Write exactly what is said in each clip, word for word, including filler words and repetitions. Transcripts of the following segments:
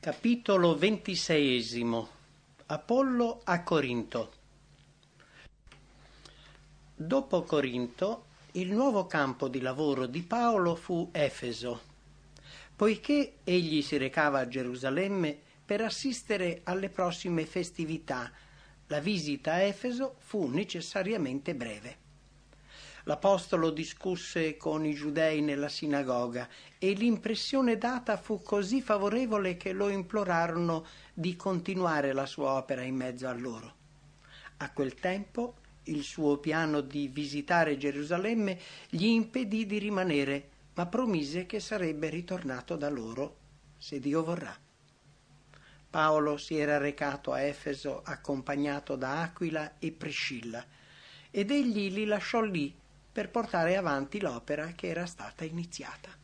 Capitolo ventiseiesimo. Apollo a Corinto. Dopo Corinto, il nuovo campo di lavoro di Paolo fu Efeso, poiché egli si recava a Gerusalemme per assistere alle prossime festività. La visita a Efeso fu necessariamente breve. L'apostolo discusse con i giudei nella sinagoga e l'impressione data fu così favorevole che lo implorarono di continuare la sua opera in mezzo a loro. A quel tempo il suo piano di visitare Gerusalemme gli impedì di rimanere, ma promise che sarebbe ritornato da loro se Dio vorrà. Paolo si era recato a Efeso accompagnato da Aquila e Priscilla, ed egli li lasciò lì per portare avanti l'opera che era stata iniziata.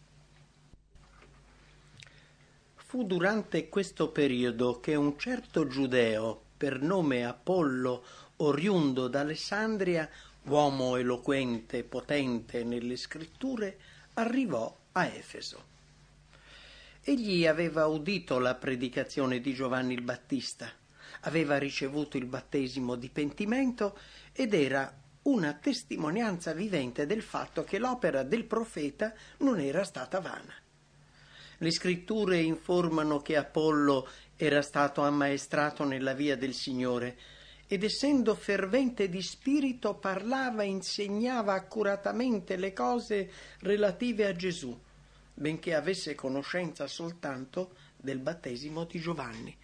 Fu durante questo periodo che un certo giudeo, per nome Apollo, oriundo d'Alessandria, uomo eloquente e potente nelle scritture, arrivò a Efeso. Egli aveva udito la predicazione di Giovanni il Battista, aveva ricevuto il battesimo di pentimento ed era una testimonianza vivente del fatto che l'opera del profeta non era stata vana. Le scritture informano che Apollo era stato ammaestrato nella via del Signore ed, essendo fervente di spirito, parlava e insegnava accuratamente le cose relative a Gesù, benché avesse conoscenza soltanto del battesimo di Giovanni.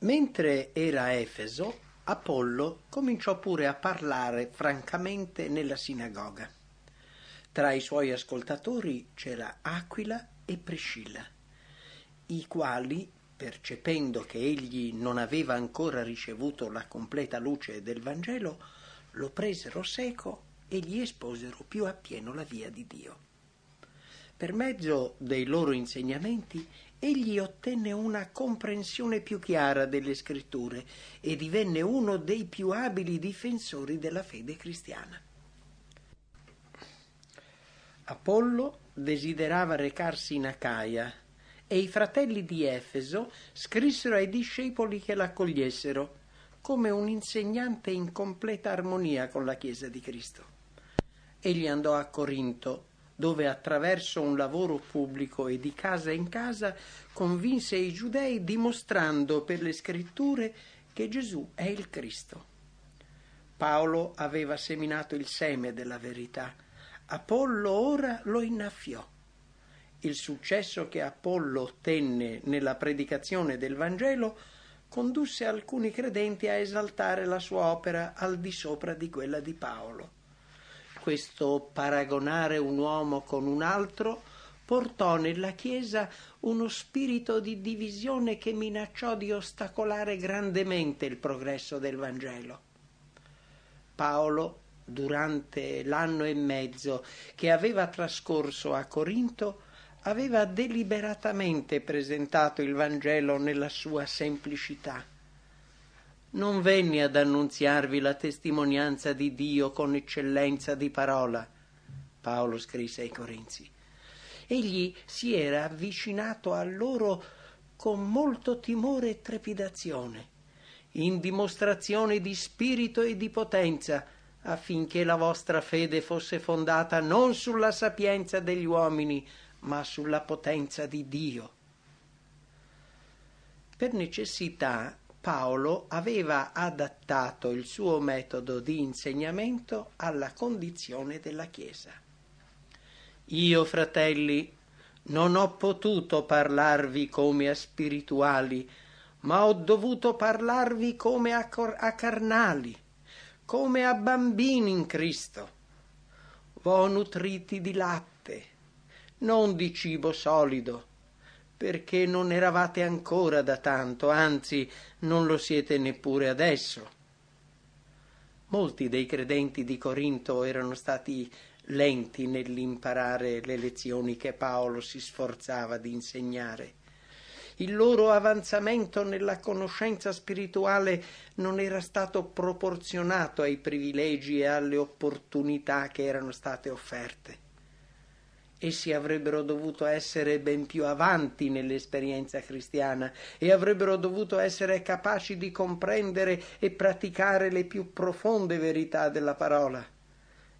Mentre era a Efeso, Apollo cominciò pure a parlare francamente nella sinagoga. Tra i suoi ascoltatori c'era Aquila e Priscilla, i quali, percependo che egli non aveva ancora ricevuto la completa luce del Vangelo, lo presero seco e gli esposero più appieno la via di Dio. Per mezzo dei loro insegnamenti egli ottenne una comprensione più chiara delle scritture e divenne uno dei più abili difensori della fede cristiana. Apollo desiderava recarsi in Acaia e i fratelli di Efeso scrissero ai discepoli che l'accogliessero come un insegnante in completa armonia con la Chiesa di Cristo. Egli andò a Corinto, dove attraverso un lavoro pubblico e di casa in casa convinse i giudei dimostrando per le scritture che Gesù è il Cristo. Paolo aveva seminato il seme della verità, Apollo ora lo innaffiò. Il successo che Apollo ottenne nella predicazione del Vangelo condusse alcuni credenti a esaltare la sua opera al di sopra di quella di Paolo. Questo paragonare un uomo con un altro portò nella Chiesa uno spirito di divisione che minacciò di ostacolare grandemente il progresso del Vangelo. Paolo, durante l'anno e mezzo che aveva trascorso a Corinto, aveva deliberatamente presentato il Vangelo nella sua semplicità. Non venni ad annunziarvi la testimonianza di Dio con eccellenza di parola, Paolo scrisse ai Corinzi. Egli si era avvicinato a loro con molto timore e trepidazione, in dimostrazione di spirito e di potenza, affinché la vostra fede fosse fondata non sulla sapienza degli uomini, ma sulla potenza di Dio. Per necessità, Paolo aveva adattato il suo metodo di insegnamento alla condizione della Chiesa. Io, fratelli, non ho potuto parlarvi come a spirituali, ma ho dovuto parlarvi come a, cor- a carnali, come a bambini in Cristo. Vo' nutriti di latte, non di cibo solido, perché non eravate ancora da tanto, anzi non lo siete neppure adesso. Molti dei credenti di Corinto erano stati lenti nell'imparare le lezioni che Paolo si sforzava di insegnare. Il loro avanzamento nella conoscenza spirituale non era stato proporzionato ai privilegi e alle opportunità che erano state offerte. Essi avrebbero dovuto essere ben più avanti nell'esperienza cristiana e avrebbero dovuto essere capaci di comprendere e praticare le più profonde verità della parola.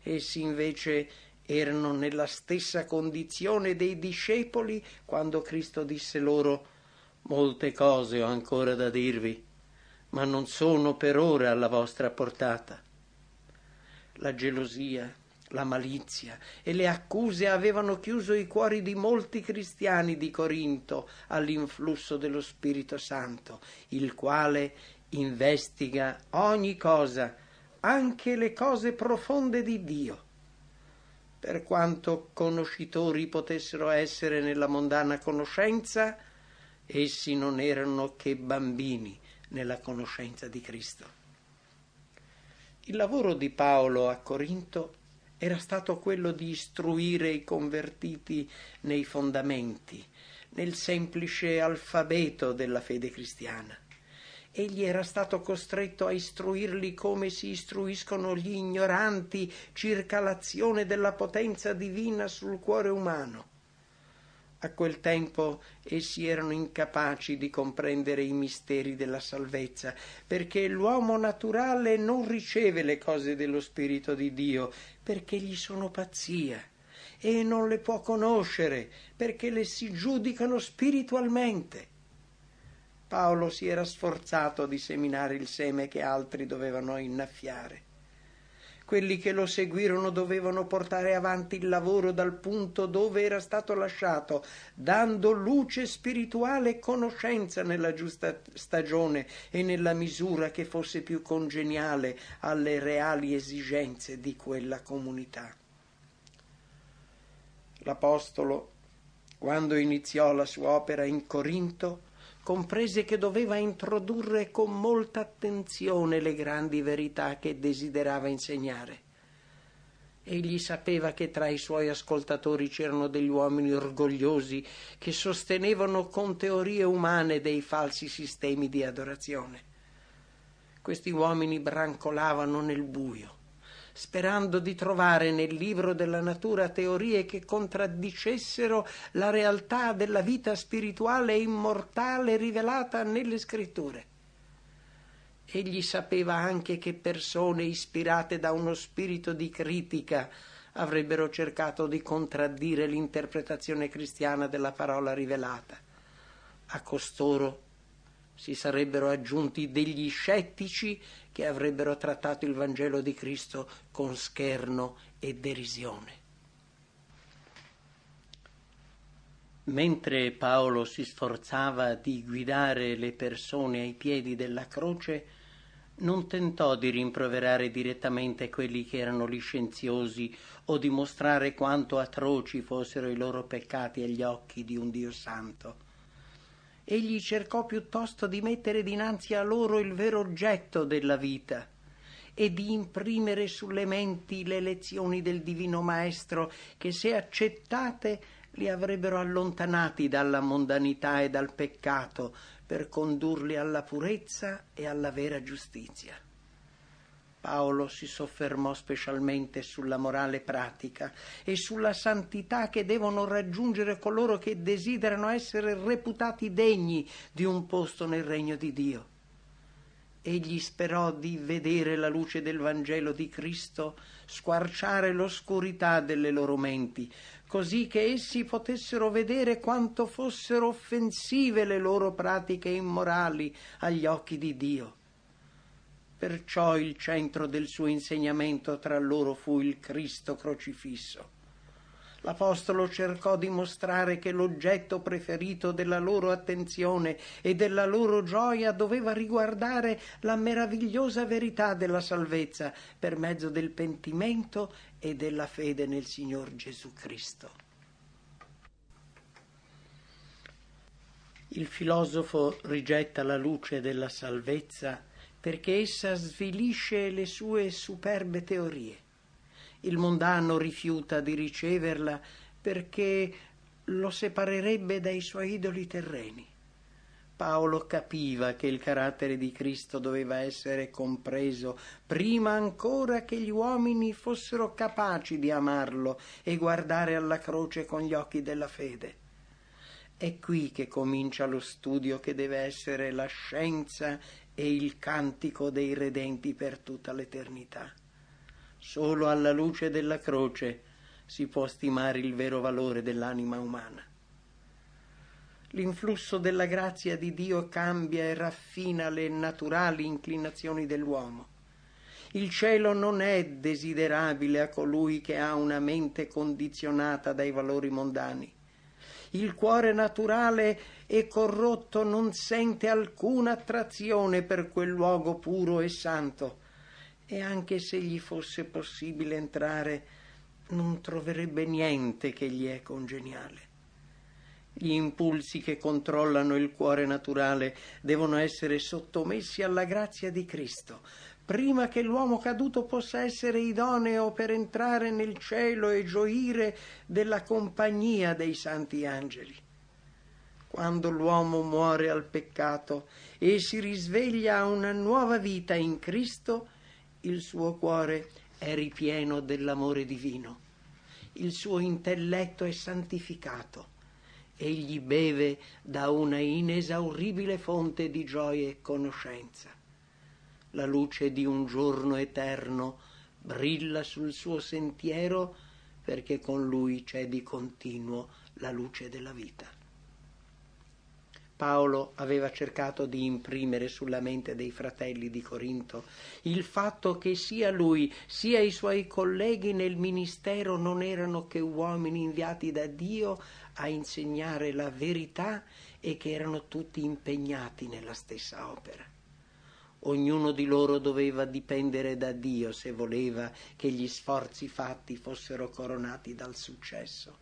Essi invece erano nella stessa condizione dei discepoli quando Cristo disse loro: «Molte cose ho ancora da dirvi, ma non sono per ora alla vostra portata». La gelosia, la malizia e le accuse avevano chiuso i cuori di molti cristiani di Corinto all'influsso dello Spirito Santo, il quale investiga ogni cosa, anche le cose profonde di Dio. Per quanto conoscitori potessero essere nella mondana conoscenza, essi non erano che bambini nella conoscenza di Cristo. Il lavoro di Paolo a Corinto era stato quello di istruire i convertiti nei fondamenti, nel semplice alfabeto della fede cristiana. Egli era stato costretto a istruirli come si istruiscono gli ignoranti circa l'azione della potenza divina sul cuore umano. A quel tempo essi erano incapaci di comprendere i misteri della salvezza, perché l'uomo naturale non riceve le cose dello Spirito di Dio, perché gli sono pazzia, e non le può conoscere, perché le si giudicano spiritualmente. Paolo si era sforzato di seminare il seme che altri dovevano innaffiare. Quelli che lo seguirono dovevano portare avanti il lavoro dal punto dove era stato lasciato, dando luce spirituale e conoscenza nella giusta stagione e nella misura che fosse più congeniale alle reali esigenze di quella comunità. L'Apostolo, quando iniziò la sua opera in Corinto, comprese che doveva introdurre con molta attenzione le grandi verità che desiderava insegnare. Egli sapeva che tra i suoi ascoltatori c'erano degli uomini orgogliosi che sostenevano con teorie umane dei falsi sistemi di adorazione. Questi uomini brancolavano nel buio, sperando di trovare nel libro della natura teorie che contraddicessero la realtà della vita spirituale e immortale rivelata nelle scritture. Egli sapeva anche che persone ispirate da uno spirito di critica avrebbero cercato di contraddire l'interpretazione cristiana della parola rivelata. A costoro si sarebbero aggiunti degli scettici che avrebbero trattato il Vangelo di Cristo con scherno e derisione. Mentre Paolo si sforzava di guidare le persone ai piedi della croce, non tentò di rimproverare direttamente quelli che erano licenziosi o di mostrare quanto atroci fossero i loro peccati agli occhi di un Dio santo. Egli cercò piuttosto di mettere dinanzi a loro il vero oggetto della vita e di imprimere sulle menti le lezioni del Divino Maestro che, se accettate, li avrebbero allontanati dalla mondanità e dal peccato per condurli alla purezza e alla vera giustizia. Paolo si soffermò specialmente sulla morale pratica e sulla santità che devono raggiungere coloro che desiderano essere reputati degni di un posto nel regno di Dio. Egli sperò di vedere la luce del Vangelo di Cristo squarciare l'oscurità delle loro menti, così che essi potessero vedere quanto fossero offensive le loro pratiche immorali agli occhi di Dio. Perciò il centro del suo insegnamento tra loro fu il Cristo crocifisso. L'Apostolo cercò di mostrare che l'oggetto preferito della loro attenzione e della loro gioia doveva riguardare la meravigliosa verità della salvezza per mezzo del pentimento e della fede nel Signor Gesù Cristo. Il filosofo rigetta la luce della salvezza perché essa svilisce le sue superbe teorie. Il mondano rifiuta di riceverla perché lo separerebbe dai suoi idoli terreni. Paolo capiva che il carattere di Cristo doveva essere compreso prima ancora che gli uomini fossero capaci di amarlo e guardare alla croce con gli occhi della fede. È qui che comincia lo studio che deve essere la scienza e il cantico dei redenti per tutta l'eternità. Solo alla luce della croce si può stimare il vero valore dell'anima umana. L'influsso della grazia di Dio cambia e raffina le naturali inclinazioni dell'uomo. Il cielo non è desiderabile a colui che ha una mente condizionata dai valori mondani. Il cuore naturale e corrotto non sente alcuna attrazione per quel luogo puro e santo, e anche se gli fosse possibile entrare, non troverebbe niente che gli è congeniale. Gli impulsi che controllano il cuore naturale devono essere sottomessi alla grazia di Cristo, prima che l'uomo caduto possa essere idoneo per entrare nel cielo e gioire della compagnia dei santi angeli. Quando l'uomo muore al peccato e si risveglia a una nuova vita in Cristo, il suo cuore è ripieno dell'amore divino, il suo intelletto è santificato, egli beve da una inesauribile fonte di gioia e conoscenza. La luce di un giorno eterno brilla sul suo sentiero, perché con lui c'è di continuo la luce della vita. Paolo aveva cercato di imprimere sulla mente dei fratelli di Corinto il fatto che sia lui sia i suoi colleghi nel ministero non erano che uomini inviati da Dio a insegnare la verità e che erano tutti impegnati nella stessa opera. Ognuno di loro doveva dipendere da Dio se voleva che gli sforzi fatti fossero coronati dal successo.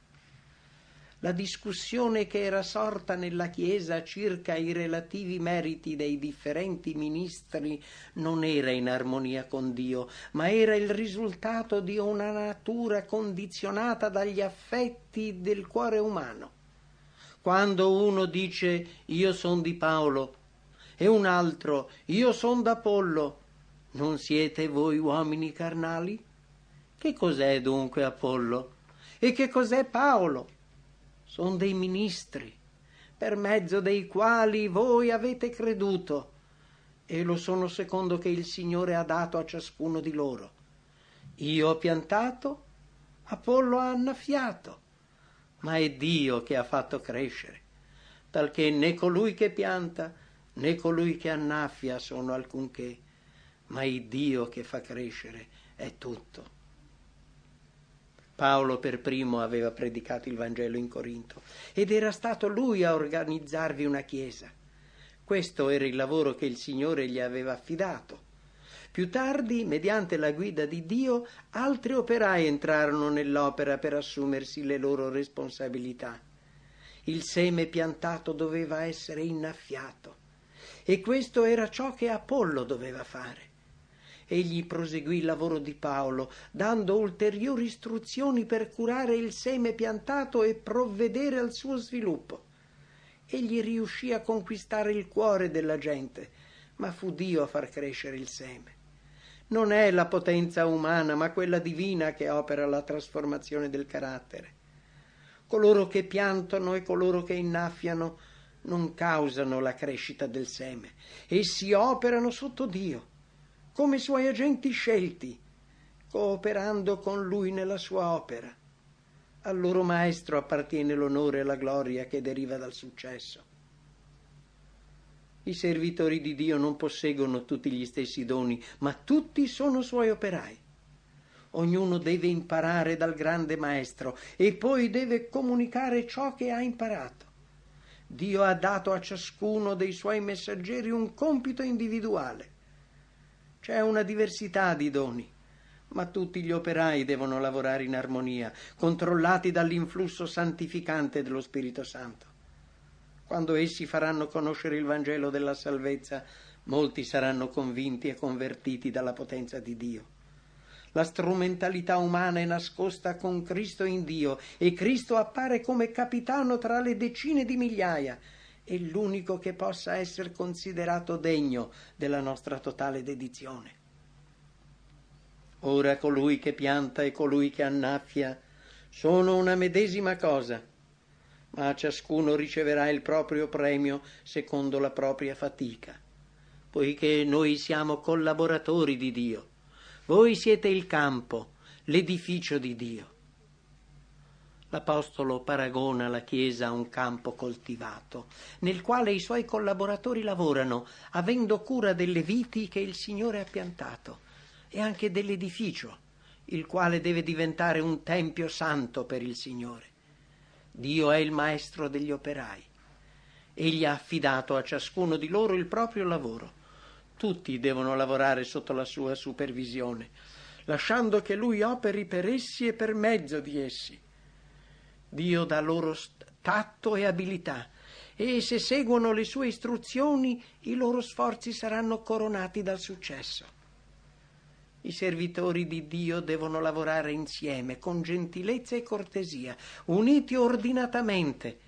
La discussione che era sorta nella Chiesa circa i relativi meriti dei differenti ministri non era in armonia con Dio, ma era il risultato di una natura condizionata dagli affetti del cuore umano. Quando uno dice «io son di Paolo» e un altro «io son d'Apollo», «non siete voi uomini carnali?» Che cos'è dunque Apollo? E che cos'è Paolo? Sono dei ministri, per mezzo dei quali voi avete creduto, e lo sono secondo che il Signore ha dato a ciascuno di loro. Io ho piantato, Apollo ha annaffiato, ma è Dio che ha fatto crescere, talché né colui che pianta né colui che annaffia sono alcunché, ma è Dio che fa crescere è tutto. Paolo per primo aveva predicato il Vangelo in Corinto ed era stato lui a organizzarvi una chiesa. Questo era il lavoro che il Signore gli aveva affidato. Più tardi, mediante la guida di Dio, altri operai entrarono nell'opera per assumersi le loro responsabilità. Il seme piantato doveva essere innaffiato e questo era ciò che Apollo doveva fare. Egli proseguì il lavoro di Paolo, dando ulteriori istruzioni per curare il seme piantato e provvedere al suo sviluppo. Egli riuscì a conquistare il cuore della gente, ma fu Dio a far crescere il seme. Non è la potenza umana, ma quella divina che opera la trasformazione del carattere. Coloro che piantano e coloro che innaffiano non causano la crescita del seme, essi operano sotto Dio, come suoi agenti scelti, cooperando con lui nella sua opera. Al loro maestro appartiene l'onore e la gloria che deriva dal successo. I servitori di Dio non posseggono tutti gli stessi doni, ma tutti sono suoi operai. Ognuno deve imparare dal grande maestro e poi deve comunicare ciò che ha imparato. Dio ha dato a ciascuno dei suoi messaggeri un compito individuale. C'è una diversità di doni, ma tutti gli operai devono lavorare in armonia, controllati dall'influsso santificante dello Spirito Santo. Quando essi faranno conoscere il Vangelo della salvezza, molti saranno convinti e convertiti dalla potenza di Dio. La strumentalità umana è nascosta con Cristo in Dio e Cristo appare come capitano tra le decine di migliaia è l'unico che possa essere considerato degno della nostra totale dedizione. Ora colui che pianta e colui che annaffia sono una medesima cosa, ma ciascuno riceverà il proprio premio secondo la propria fatica, poiché noi siamo collaboratori di Dio. Voi siete il campo, l'edificio di Dio. L'Apostolo paragona la Chiesa a un campo coltivato, nel quale i suoi collaboratori lavorano, avendo cura delle viti che il Signore ha piantato, e anche dell'edificio, il quale deve diventare un tempio santo per il Signore. Dio è il maestro degli operai. Egli ha affidato a ciascuno di loro il proprio lavoro. Tutti devono lavorare sotto la sua supervisione, lasciando che Lui operi per essi e per mezzo di essi. Dio dà loro tatto e abilità, e se seguono le sue istruzioni, i loro sforzi saranno coronati dal successo. I servitori di Dio devono lavorare insieme, con gentilezza e cortesia, uniti ordinatamente,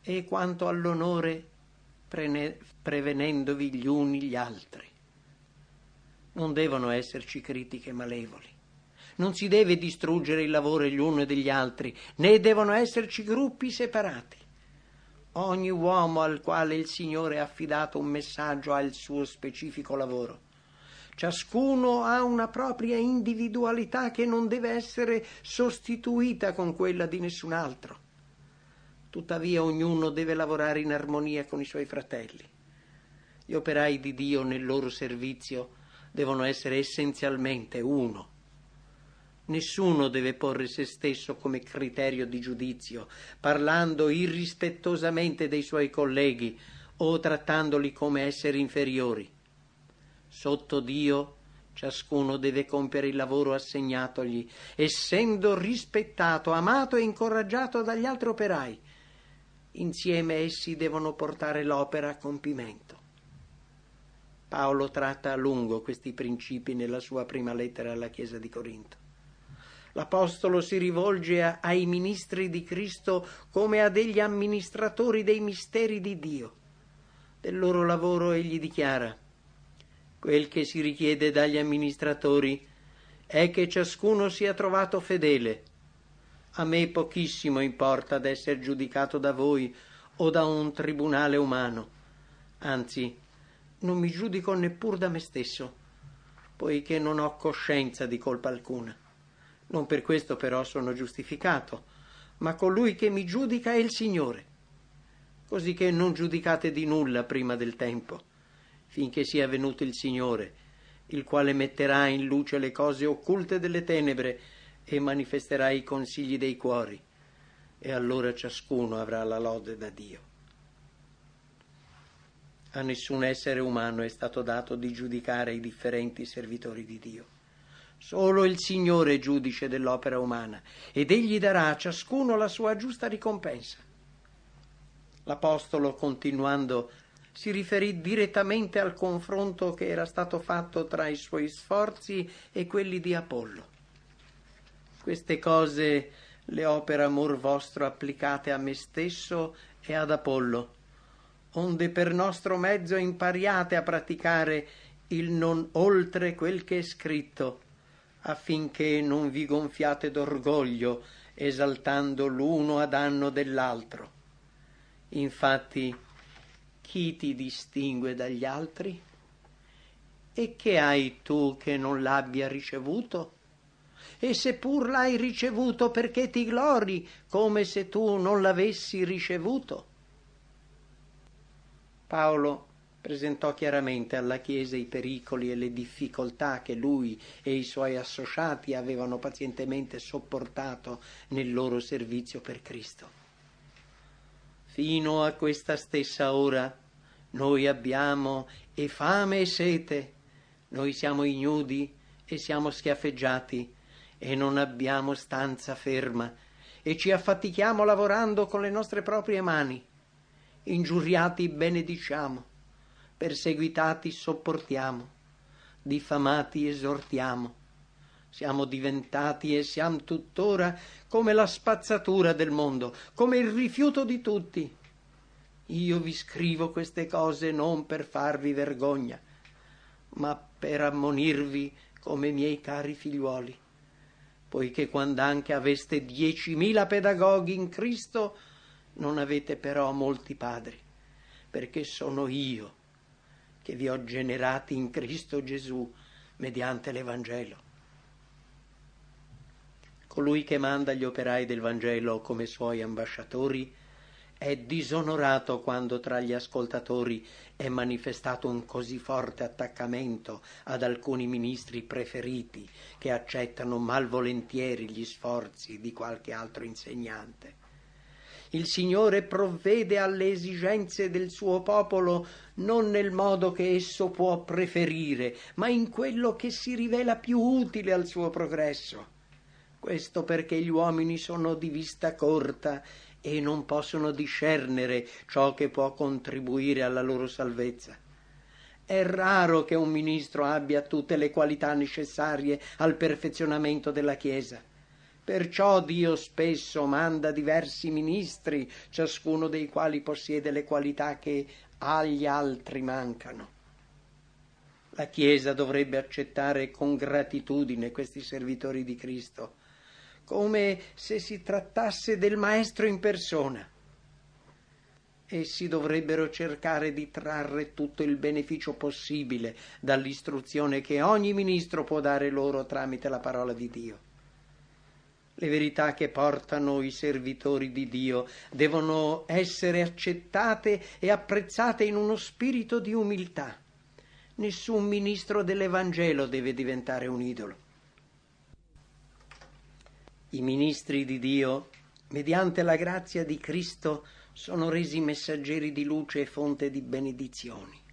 e quanto all'onore, prene- prevenendovi gli uni gli altri. Non devono esserci critiche malevoli. Non si deve distruggere il lavoro gli uno degli altri, né devono esserci gruppi separati. Ogni uomo al quale il Signore ha affidato un messaggio ha il suo specifico lavoro. Ciascuno ha una propria individualità che non deve essere sostituita con quella di nessun altro. Tuttavia ognuno deve lavorare in armonia con i suoi fratelli. Gli operai di Dio nel loro servizio devono essere essenzialmente uno. Nessuno deve porre se stesso come criterio di giudizio, parlando irrispettosamente dei suoi colleghi o trattandoli come esseri inferiori. Sotto Dio ciascuno deve compiere il lavoro assegnatogli, essendo rispettato, amato e incoraggiato dagli altri operai. Insieme essi devono portare l'opera a compimento. Paolo tratta a lungo questi principi nella sua prima lettera alla Chiesa di Corinto. L'Apostolo si rivolge a, ai ministri di Cristo come a degli amministratori dei misteri di Dio. Del loro lavoro egli dichiara: quel che si richiede dagli amministratori è che ciascuno sia trovato fedele. A me pochissimo importa d'essere giudicato da voi o da un tribunale umano. Anzi, non mi giudico neppur da me stesso, poiché non ho coscienza di colpa alcuna. Non per questo però sono giustificato, ma colui che mi giudica è il Signore. Così che non giudicate di nulla prima del tempo, finché sia venuto il Signore, il quale metterà in luce le cose occulte delle tenebre e manifesterà i consigli dei cuori, e allora ciascuno avrà la lode da Dio. A nessun essere umano è stato dato di giudicare i differenti servitori di Dio. Solo il Signore è giudice dell'opera umana, ed egli darà a ciascuno la sua giusta ricompensa. L'Apostolo, continuando, si riferì direttamente al confronto che era stato fatto tra i suoi sforzi e quelli di Apollo. Queste cose le opera amor vostro applicate a me stesso e ad Apollo, onde per nostro mezzo impariate a praticare il non oltre quel che è scritto, affinché non vi gonfiate d'orgoglio, esaltando l'uno a danno dell'altro. Infatti, chi ti distingue dagli altri? E che hai tu che non l'abbia ricevuto? E seppur l'hai ricevuto, perché ti glori come se tu non l'avessi ricevuto? Paolo presentò chiaramente alla Chiesa i pericoli e le difficoltà che lui e i suoi associati avevano pazientemente sopportato nel loro servizio per Cristo. Fino a questa stessa ora noi abbiamo e fame e sete, noi siamo ignudi e siamo schiaffeggiati e non abbiamo stanza ferma e ci affatichiamo lavorando con le nostre proprie mani, ingiuriati benediciamo, perseguitati sopportiamo, diffamati esortiamo, siamo diventati e siamo tuttora come la spazzatura del mondo, come il rifiuto di tutti. Io vi scrivo queste cose non per farvi vergogna, ma per ammonirvi come miei cari figliuoli, poiché quand'anche aveste diecimila pedagoghi in Cristo, non avete però molti padri, perché sono io che vi ho generati in Cristo Gesù mediante l'Evangelo. Colui che manda gli operai del Vangelo come suoi ambasciatori è disonorato quando tra gli ascoltatori è manifestato un così forte attaccamento ad alcuni ministri preferiti che accettano malvolentieri gli sforzi di qualche altro insegnante. Il Signore provvede alle esigenze del suo popolo non nel modo che esso può preferire, ma in quello che si rivela più utile al suo progresso. Questo perché gli uomini sono di vista corta e non possono discernere ciò che può contribuire alla loro salvezza. È raro che un ministro abbia tutte le qualità necessarie al perfezionamento della Chiesa. Perciò Dio spesso manda diversi ministri, ciascuno dei quali possiede le qualità che agli altri mancano. La Chiesa dovrebbe accettare con gratitudine questi servitori di Cristo, come se si trattasse del Maestro in persona. Essi dovrebbero cercare di trarre tutto il beneficio possibile dall'istruzione che ogni ministro può dare loro tramite la parola di Dio. Le verità che portano i servitori di Dio devono essere accettate e apprezzate in uno spirito di umiltà. Nessun ministro dell'Evangelo deve diventare un idolo. I ministri di Dio, mediante la grazia di Cristo, sono resi messaggeri di luce e fonte di benedizioni.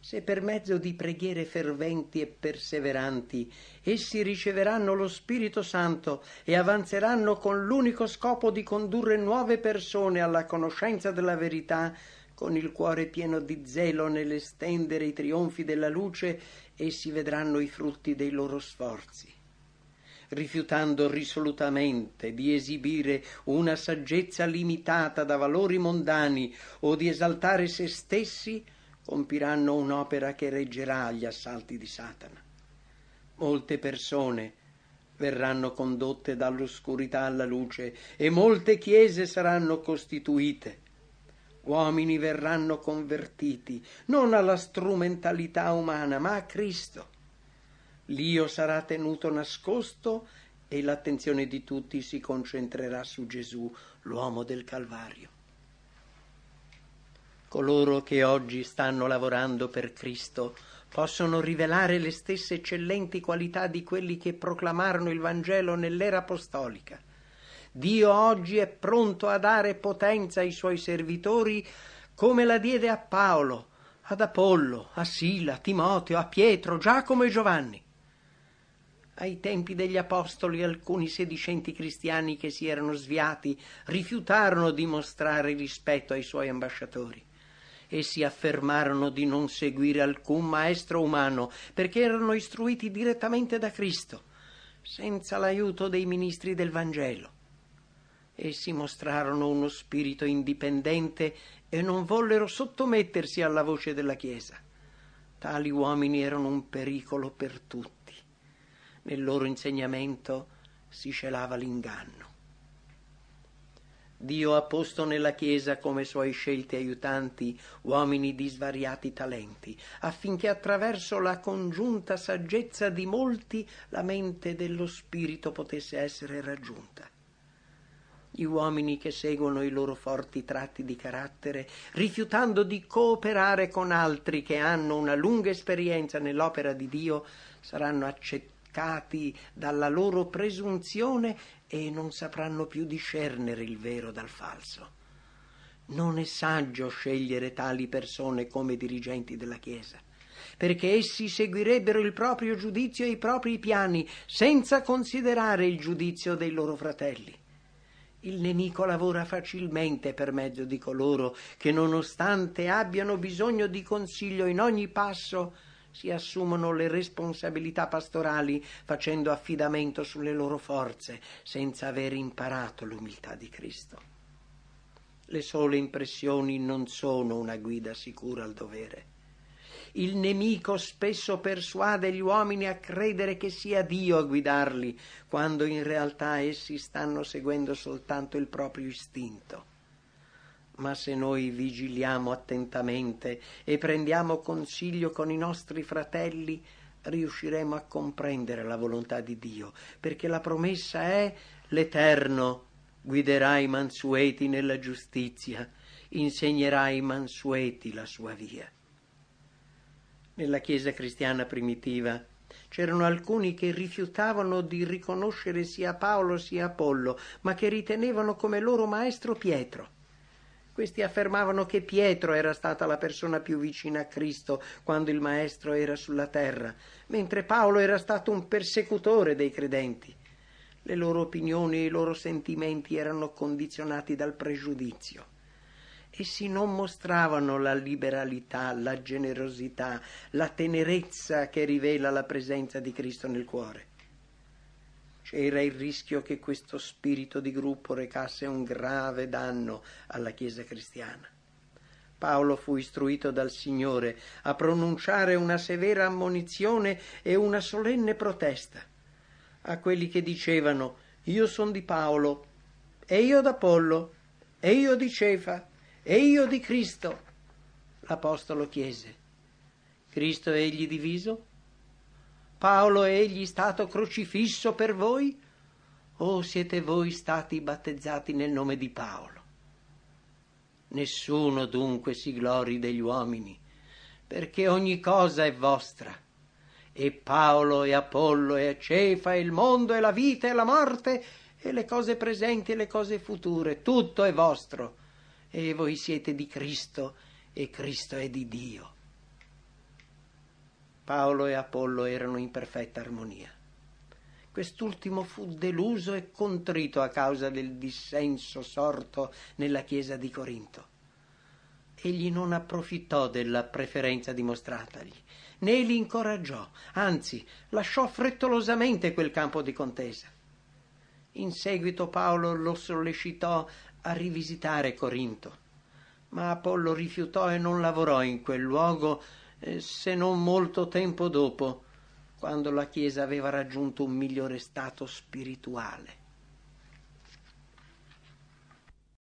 Se per mezzo di preghiere ferventi e perseveranti essi riceveranno lo Spirito Santo e avanzeranno con l'unico scopo di condurre nuove persone alla conoscenza della verità, con il cuore pieno di zelo nell'estendere i trionfi della luce, essi vedranno i frutti dei loro sforzi. Rifiutando risolutamente di esibire una saggezza limitata da valori mondani o di esaltare se stessi, compiranno un'opera che reggerà gli assalti di Satana. Molte persone verranno condotte dall'oscurità alla luce e molte chiese saranno costituite. Uomini verranno convertiti non alla strumentalità umana, ma a Cristo. L'io sarà tenuto nascosto e l'attenzione di tutti si concentrerà su Gesù, l'uomo del Calvario. Coloro che oggi stanno lavorando per Cristo possono rivelare le stesse eccellenti qualità di quelli che proclamarono il Vangelo nell'era apostolica. Dio oggi è pronto a dare potenza ai suoi servitori come la diede a Paolo, ad Apollo, a Sila, a Timoteo, a Pietro, Giacomo e Giovanni. Ai tempi degli Apostoli alcuni sedicenti cristiani che si erano sviati rifiutarono di mostrare rispetto ai suoi ambasciatori. Essi affermarono di non seguire alcun maestro umano perché erano istruiti direttamente da Cristo, senza l'aiuto dei ministri del Vangelo. Essi mostrarono uno spirito indipendente e non vollero sottomettersi alla voce della Chiesa. Tali uomini erano un pericolo per tutti. Nel loro insegnamento si celava l'inganno. Dio ha posto nella Chiesa come suoi scelti aiutanti uomini di svariati talenti, affinché attraverso la congiunta saggezza di molti la mente dello Spirito potesse essere raggiunta. Gli uomini che seguono i loro forti tratti di carattere, rifiutando di cooperare con altri che hanno una lunga esperienza nell'opera di Dio, saranno acceccati dalla loro presunzione e non sapranno più discernere il vero dal falso. Non è saggio scegliere tali persone come dirigenti della Chiesa, perché essi seguirebbero il proprio giudizio e i propri piani, senza considerare il giudizio dei loro fratelli. Il nemico lavora facilmente per mezzo di coloro che, nonostante abbiano bisogno di consiglio in ogni passo, si assumono le responsabilità pastorali facendo affidamento sulle loro forze, senza aver imparato l'umiltà di Cristo. Le sole impressioni non sono una guida sicura al dovere. Il nemico spesso persuade gli uomini a credere che sia Dio a guidarli, quando in realtà essi stanno seguendo soltanto il proprio istinto. Ma se noi vigiliamo attentamente e prendiamo consiglio con i nostri fratelli, riusciremo a comprendere la volontà di Dio, perché la promessa è: l'Eterno guiderà i mansueti nella giustizia, insegnerà ai mansueti la sua via. Nella Chiesa cristiana primitiva c'erano alcuni che rifiutavano di riconoscere sia Paolo sia Apollo, ma che ritenevano come loro maestro Pietro. Questi affermavano che Pietro era stata la persona più vicina a Cristo quando il maestro era sulla terra, mentre Paolo era stato un persecutore dei credenti. Le loro opinioni e i loro sentimenti erano condizionati dal pregiudizio. Essi non mostravano la liberalità, la generosità, la tenerezza che rivela la presenza di Cristo nel cuore. C'era il rischio che questo spirito di gruppo recasse un grave danno alla Chiesa cristiana. Paolo fu istruito dal Signore a pronunciare una severa ammonizione e una solenne protesta a quelli che dicevano: io sono di Paolo, e io d'Apollo, e io di Cefa, e io di Cristo. L'Apostolo chiese: Cristo è egli diviso? Paolo è egli stato crocifisso per voi? O siete voi stati battezzati nel nome di Paolo? Nessuno dunque si glori degli uomini, perché ogni cosa è vostra. E Paolo e Apollo e Cefa e il mondo e la vita e la morte e le cose presenti e le cose future, tutto è vostro. E voi siete di Cristo, e Cristo è di Dio. Paolo e Apollo erano in perfetta armonia. Quest'ultimo fu deluso e contrito a causa del dissenso sorto nella chiesa di Corinto. Egli non approfittò della preferenza dimostratagli, né li incoraggiò, anzi lasciò frettolosamente quel campo di contesa. In seguito Paolo lo sollecitò a rivisitare Corinto, ma Apollo rifiutò e non lavorò in quel luogo eh, se non molto tempo dopo, quando la Chiesa aveva raggiunto un migliore stato spirituale.